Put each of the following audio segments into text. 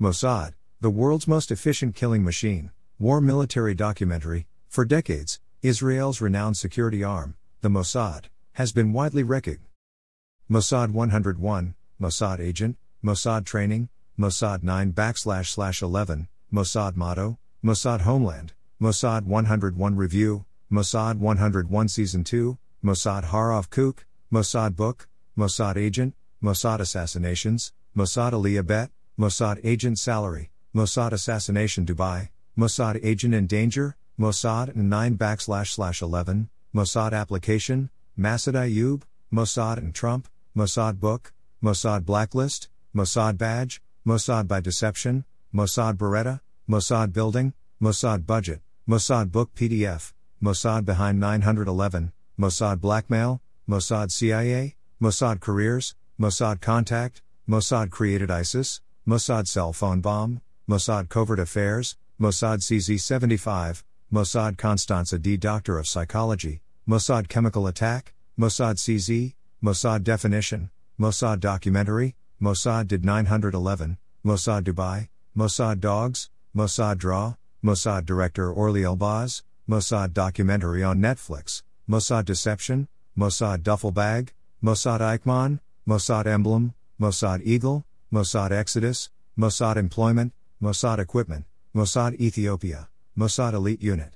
Mossad, the world's most efficient killing machine, war military documentary. For decades, Israel's renowned security arm, the Mossad, has been widely recognized. Mossad 101, Mossad agent, Mossad training, Mossad 9/11, Mossad motto, Mossad homeland, Mossad 101 review, Mossad 101 season 2, Mossad Harov Kook, Mossad book, Mossad agent, Mossad assassinations, Mossad Aliyabet, Mossad agent salary, Mossad assassination Dubai, Mossad agent in danger, Mossad 9/11, Mossad application, Masad Ayoub, Mossad and Trump, Mossad book, Mossad blacklist, Mossad badge, Mossad by deception, Mossad Beretta, Mossad building, Mossad budget, Mossad book PDF, Mossad behind 9/11, Mossad blackmail, Mossad CIA, Mossad careers, Mossad contact, Mossad created ISIS, Mossad cell phone bomb, Mossad covert affairs, Mossad CZ75, Mossad Constanza D. Doctor of Psychology, Mossad chemical attack, Mossad CZ, Mossad definition, Mossad documentary, Mossad did 9/11, Mossad Dubai, Mossad dogs, Mossad draw, Mossad director Orly Elbaz, Mossad documentary on Netflix, Mossad deception, Mossad duffel bag, Mossad Eichmann, Mossad emblem, Mossad eagle, Mossad exodus, Mossad employment, Mossad equipment, Mossad Ethiopia, Mossad elite unit,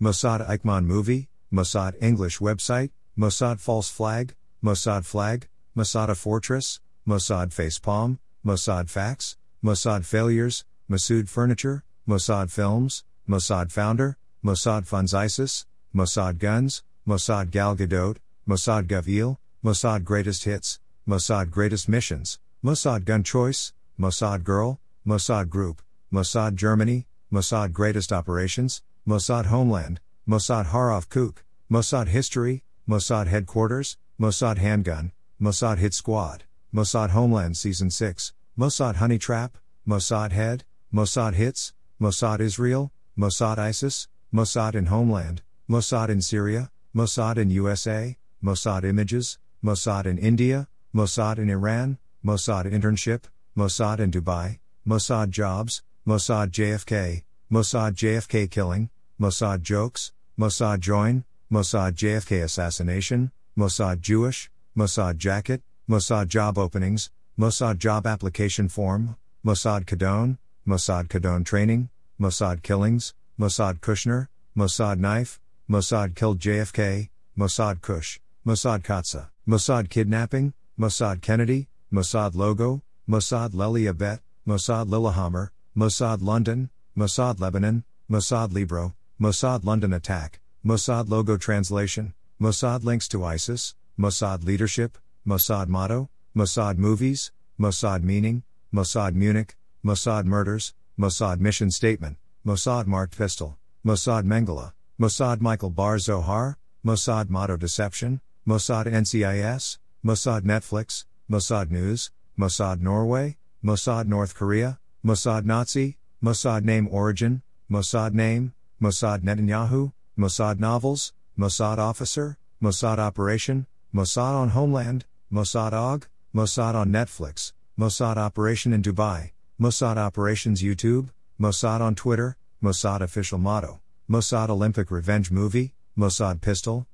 Mossad Eichmann movie, Mossad English website, Mossad false flag, Mossad a fortress, Mossad facepalm, Mossad facts, Mossad failures, Massoud furniture, Mossad films, Mossad founder, Mossad funds ISIS, Mossad guns, Mossad Gal Gadot, Mossad Gavil, Mossad greatest hits, Mossad greatest missions, Mossad gun choice, Mossad girl, Mossad group, Mossad Germany, Mossad greatest operations, Mossad homeland, Mossad Harov Kook, Mossad history, Mossad headquarters, Mossad handgun, Mossad hit squad, Mossad homeland season 6, Mossad honey trap, Mossad head, Mossad hits, Mossad Israel, Mossad ISIS, Mossad in homeland, Mossad in Syria, Mossad in USA, Mossad images, Mossad in India, Mossad in Iran, Mossad internship, Mossad in Dubai, Mossad jobs, Mossad JFK, Mossad JFK killing, Mossad jokes, Mossad join, Mossad JFK assassination, Mossad Jewish, Mossad jacket, Mossad job openings, Mossad job application form, Mossad Codone training, Mossad killings, Mossad Kushner, Mossad knife, Mossad killed JFK, Mossad Kush, Mossad Katza, Mossad kidnapping, Mossad Kennedy, Mossad logo, Mossad Leli Abet, Mossad Lillehammer, Mossad London, Mossad Lebanon, Mossad Libro, Mossad London attack, Mossad logo translation, Mossad links to ISIS, Mossad leadership, Mossad motto, Mossad movies, Mossad meaning, Mossad Munich, Mossad murders, Mossad mission statement, Mossad marked pistol, Mossad Mengele, Mossad Michael Bar Zohar, Mossad motto deception, Mossad NCIS, Mossad Netflix, Mossad news, Mossad Norway, Mossad North Korea, Mossad Nazi, Mossad name origin, Mossad name, Mossad Netanyahu, Mossad novels, Mossad officer, Mossad operation, Mossad on homeland, Mossad og, Mossad on Netflix, Mossad operation in Dubai, Mossad operations YouTube, Mossad on Twitter, Mossad official motto, Mossad Olympic revenge movie, Mossad pistol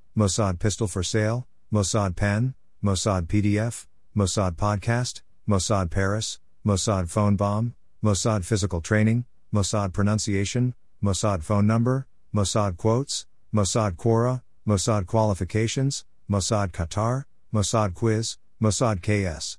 for sale, Mossad pen, Mossad PDF, Mossad podcast, Mossad Paris, Mossad phone bomb, Mossad physical training, Mossad pronunciation, Mossad phone number, Mossad quotes, Mossad Quora, Mossad qualifications, Mossad Qatar, Mossad quiz, Mossad KS,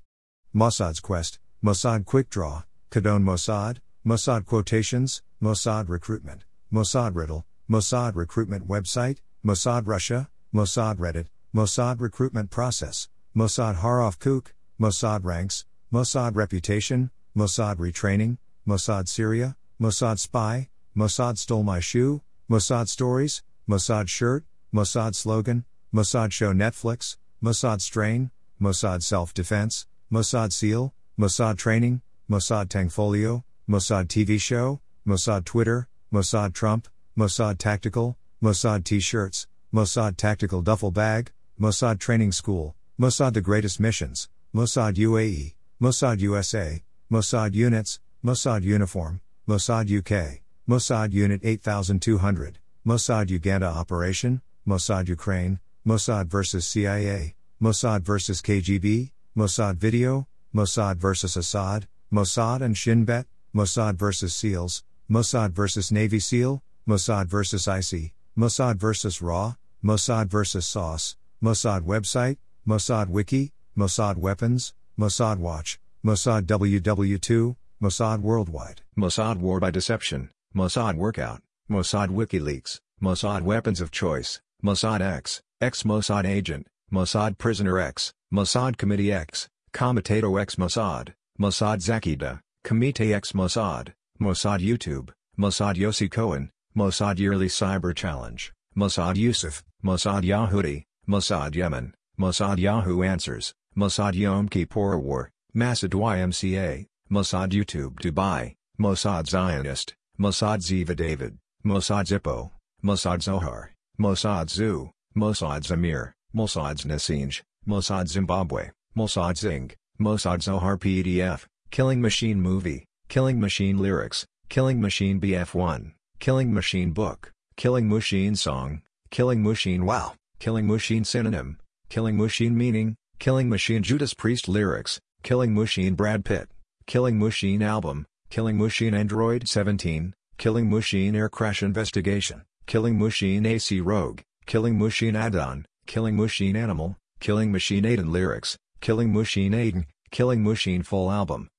Mossad's quest, Mossad quick draw, Codone Mossad, Mossad quotations, Mossad riddle, Mossad recruitment website, Mossad Russia, Mossad Reddit, Mossad recruitment process, Mossad Harov Kook, Mossad ranks, Mossad reputation, Mossad retraining, Mossad Syria, Mossad spy, Mossad stole my shoe, Mossad stories, Mossad shirt, Mossad slogan, Mossad show Netflix, Mossad strain, Mossad self-defense, Mossad seal, Mossad training, Mossad tankfolio, Mossad TV show, Mossad Twitter, Mossad Trump, Mossad tactical, Mossad t-shirts, Mossad tactical duffel bag, Mossad training school, Mossad the greatest missions, Mossad UAE, Mossad USA, Mossad units, Mossad Uniform, Mossad UK, Mossad Unit 8200, Mossad Uganda Operation, Mossad Ukraine, Mossad vs CIA, Mossad vs KGB, Mossad Video, Mossad vs Assad, Mossad and Shin Bet, Mossad vs SEALs, Mossad vs Navy SEAL, Mossad vs IC, Mossad vs Raw, Mossad vs Sauce, Mossad Website, Mossad Wiki, Mossad Weapons, Mossad Watch, Mossad WW2, Mossad Worldwide, Mossad War by Deception, Mossad Workout, Mossad WikiLeaks, Mossad Weapons of Choice, Mossad X, Ex Mossad Agent, Mossad Prisoner X, Mossad Committee X, Comitato X Mossad, Mossad Zakida, Comité X Mossad, Mossad YouTube, Mossad Yossi Cohen, Mossad Yearly Cyber Challenge, Mossad Yusuf, Mossad Yahudi, Mossad Yemen, Mossad Yahoo Answers, Mossad Yom Kippur War, Mossad YMCA, Mossad YouTube Dubai, Mossad Zionist, Mossad Ziva David, Mossad Zippo, Mossad Zohar, Mossad Zoo, Mossad Zamir, Mossad Nasinj, Mossad Zimbabwe, Mossad Zing, Mossad Zohar PDF, Killing Machine Movie, Killing Machine Lyrics, Killing Machine BF1, Killing Machine Book, Killing Machine Song, Killing Machine Wow, Killing Machine Synonym, Killing Machine Meaning, Killing Machine Judas Priest Lyrics, Killing Machine Brad Pitt, Killing Machine Album, Killing Machine Android 17, Killing Machine Air Crash Investigation, Killing Machine AC Rogue, Killing Machine Add-on, Killing Machine Animal, Killing Machine Aiden Lyrics, Killing Machine Aiden, Killing Machine Full Album,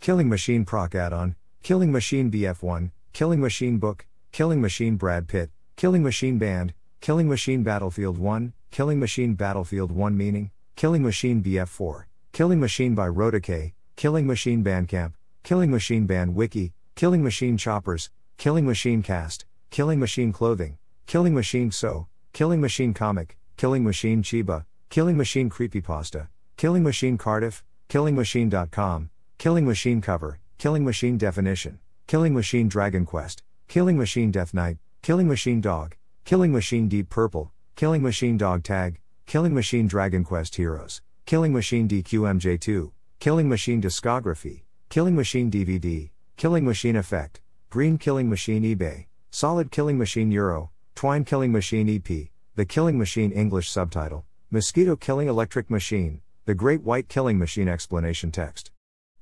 Killing Machine Proc Add-on, Killing Machine BF1, Killing Machine Book, Killing Machine Brad Pitt, Killing Machine Band, Killing Machine Battlefield 1, Killing Machine Battlefield 1 Meaning, Killing Machine BF4, Killing Machine by Rhoda K., Killing Machine Bandcamp, Killing Machine Band Wiki, Killing Machine Choppers, Killing Machine Cast, Killing Machine Clothing, Killing Machine So, Killing Machine Comic, Killing Machine Chiba, Killing Machine Creepypasta, Killing Machine Cardiff, Killing Machine.com, Killing Machine Cover, Killing Machine Definition, Killing Machine Dragon Quest, Killing Machine Death Knight, Killing Machine Dog, Killing Machine Deep Purple, Killing Machine Dog Tag, Killing Machine Dragon Quest Heroes, Killing Machine DQMJ2, Killing Machine Discography, Killing Machine DVD, Killing Machine Effect, Green Killing Machine eBay, Solid Killing Machine Euro, Twine Killing Machine EP, The Killing Machine English Subtitle, Mosquito Killing Electric Machine, The Great White Killing Machine Explanation Text,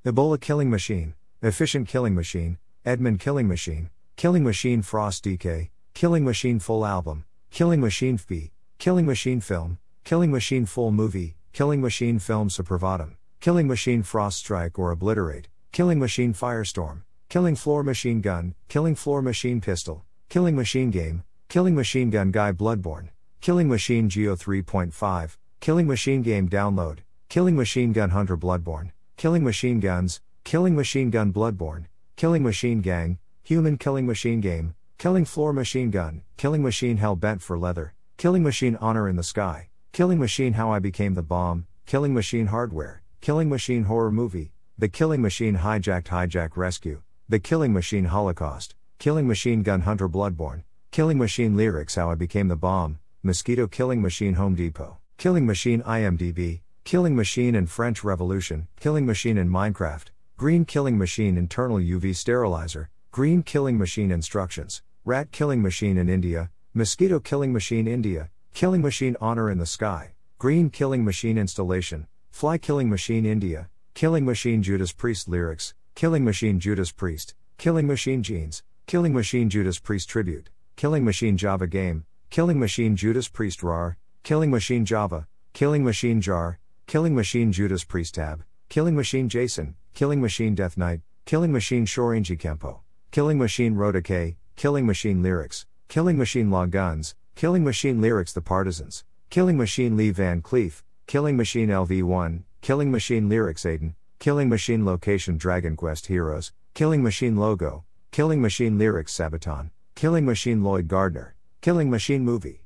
Ebola Killing Machine, Efficient Killing Machine, Edmund Killing Machine Frost DK, Killing Machine Full Album, Killing Machine FB, Killing Machine Film, Killing Machine Full Movie, Killing Machine Film Supervatum, Killing Machine Frost Strike or Obliterate, Killing Machine Firestorm, Killing Floor Machine Gun, Killing Floor Machine Pistol, Killing Machine Game, Killing Machine Gun Guy Bloodborne, Killing Machine Geo 3.5, Killing Machine Game Download, Killing Machine Gun Hunter Bloodborne, Killing Machine Guns, Killing Machine Gun Bloodborne, Killing Machine Gang, Human Killing Machine Game, Killing Floor Machine Gun, Killing Machine Hell Bent for Leather, Killing Machine Honor in the Sky, Killing Machine How I Became the Bomb, Killing Machine Hardware, Killing Machine Horror Movie, The Killing Machine Hijacked Hijack Rescue, The Killing Machine Holocaust, Killing Machine Gun Hunter Bloodborne, Killing Machine Lyrics How I Became the Bomb, Mosquito Killing Machine Home Depot, Killing Machine IMDb, Killing Machine and French Revolution, Killing Machine in Minecraft, Green Killing Machine Internal UV Sterilizer, Green Killing Machine Instructions, Rat Killing Machine in India, Mosquito Killing Machine India, Killing Machine Honor in the Sky, Green Killing Machine Installation, Fly Killing Machine India, Killing Machine Judas Priest Lyrics, Killing Machine Judas Priest, Killing Machine Jeans, Killing Machine Judas Priest Tribute, Killing Machine Java Game, Killing Machine Judas Priest RAR, Killing Machine Java, Killing Machine Jar, Killing Machine Judas Priest Tab, Killing Machine Jason, Killing Machine Death Knight, Killing Machine Shorinji Kempo, Killing Machine Rhoda K., Killing Machine Lyrics, Killing Machine Law Guns, Killing Machine Lyrics The Partisans, Killing Machine Lee Van Cleef, Killing Machine LV1, Killing Machine Lyrics Aiden, Killing Machine Location Dragon Quest Heroes, Killing Machine Logo, Killing Machine Lyrics Sabaton, Killing Machine Lloyd Gardner, Killing Machine Movie,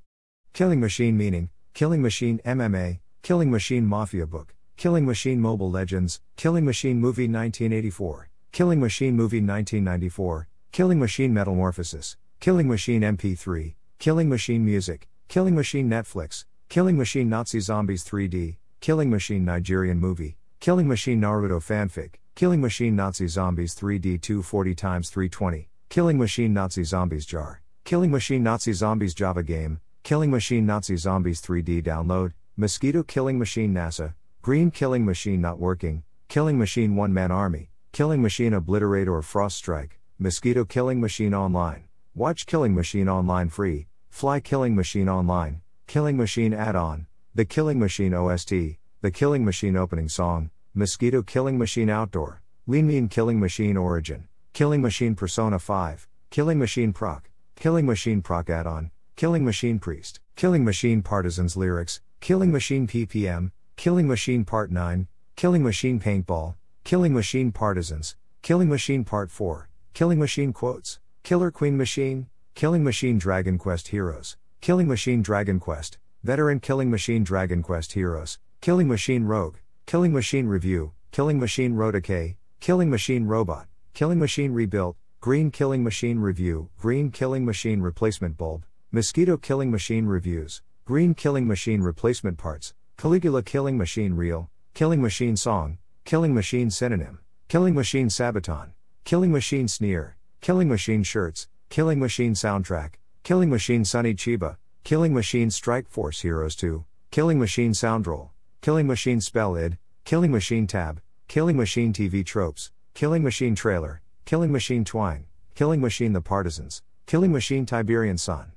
Killing Machine Meaning, Killing Machine MMA, Killing Machine Mafia Book, Killing Machine Mobile Legends, Killing Machine Movie 1984, Killing Machine Movie 1994, Killing Machine Metamorphosis, Killing Machine MP3, Killing Machine Music, Killing Machine Netflix, Killing Machine Nazi Zombies 3D, Killing Machine Nigerian Movie, Killing Machine Naruto Fanfic, Killing Machine Nazi Zombies 3D2 40x320, Killing Machine Nazi Zombies Jar, Killing Machine Nazi Zombies Java Game, Killing Machine Nazi Zombies 3D Download, Mosquito Killing Machine NASA, Green Killing Machine Not Working, Killing Machine One Man Army, Killing Machine Obliterate or Frost Strike, Mosquito Killing Machine Online, Watch Killing Machine Online Free, Fly Killing Machine Online, Killing Machine Add-on, The Killing Machine OST, The Killing Machine Opening Song, Mosquito Killing Machine Outdoor, Lean Mean Killing Machine Origin, Killing Machine Persona 5, Killing Machine Proc, Killing Machine Proc Add-on, Killing Machine Priest, Killing Machine Partisans Lyrics, Killing Machine PPM, Killing Machine Part 9, Killing Machine Paintball, Killing Machine Partisans, Killing Machine Part 4, Killing Machine Quotes, Killer Queen Machine, Killing Machine Dragon Quest Heroes, Killing Machine Dragon Quest, Veteran Killing Machine Dragon Quest Heroes, Killing Machine Rogue, Killing Machine Review, Killing Machine Rhoda K., Killing Machine Robot, Killing Machine Rebuilt, Green Killing Machine Review, Green Killing Machine Replacement Bulb, Mosquito Killing Machine Reviews, Green Killing Machine Replacement Parts, Caligula Killing Machine Reel, Killing Machine Song, Killing Machine Synonym, Killing Machine Sabaton, Killing Machine Sneer, Killing Machine Shirts, Killing Machine Soundtrack, Killing Machine Sunny Chiba, Killing Machine Strike Force Heroes 2, Killing Machine Soundroll, Killing Machine Spell Id, Killing Machine Tab, Killing Machine TV Tropes, Killing Machine Trailer, Killing Machine Twine, Killing Machine The Partisans, Killing Machine Tiberian Sun,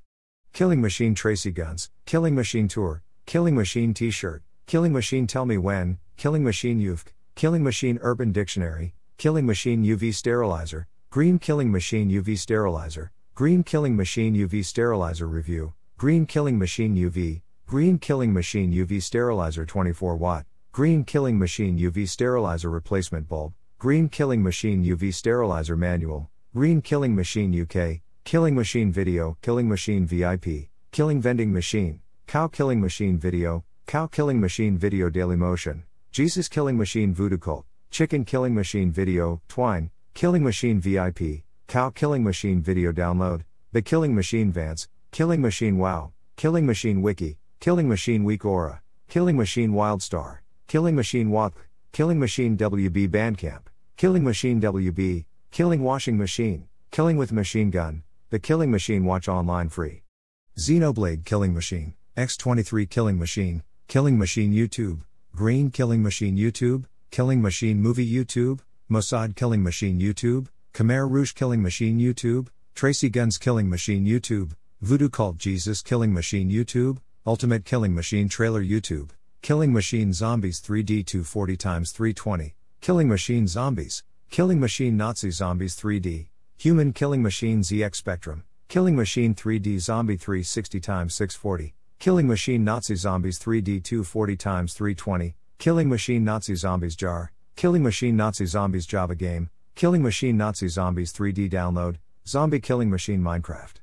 Killing Machine Tracy Guns, Killing Machine Tour, Killing Machine T-Shirt, Killing Machine Tell Me When, Killing Machine Yufk, Killing Machine Urban Dictionary, Killing Machine UV Sterilizer, Green Killing Machine UV Sterilizer, Green Killing Machine UV Sterilizer Review, Green Killing Machine UV, Green Killing Machine UV Sterilizer 24 Watt, Green Killing Machine UV Sterilizer Replacement Bulb, Green Killing Machine UV Sterilizer Manual, Green Killing Machine UK, Killing Machine Video, Killing Machine VIP, Killing Vending Machine, Cow Killing Machine Video, Cow Killing Machine Video Dailymotion, Jesus Killing Machine Voodoo Cult, Chicken Killing Machine Video, Twine, Killing Machine VIP, Cow Killing Machine Video Download, The Killing Machine Vance, Killing Machine Wow, Killing Machine Wiki, Killing Machine Weak Aura, Killing Machine Wildstar, Killing Machine Watch, Killing Machine WB Bandcamp, Killing Machine WB, Killing Washing Machine, Killing with Machine Gun, The Killing Machine Watch Online Free, Xenoblade Killing Machine, X23 Killing Machine YouTube, Green Killing Machine YouTube, Killing Machine Movie YouTube, Mossad Killing Machine YouTube, Khmer Rouge Killing Machine YouTube, Tracy Guns Killing Machine YouTube, Voodoo Cult Jesus Killing Machine YouTube, Ultimate Killing Machine Trailer YouTube, Killing Machine Zombies 3D 240x320, Killing Machine Zombies, Killing Machine Nazi Zombies 3D, Human Killing Machine ZX Spectrum, Killing Machine 3D Zombie 360x640, Killing Machine Nazi Zombies 3D 240x320, Killing Machine Nazi Zombies Jar, Killing Machine Nazi Zombies Java Game, Killing Machine Nazi Zombies 3D Download, Zombie Killing Machine Minecraft.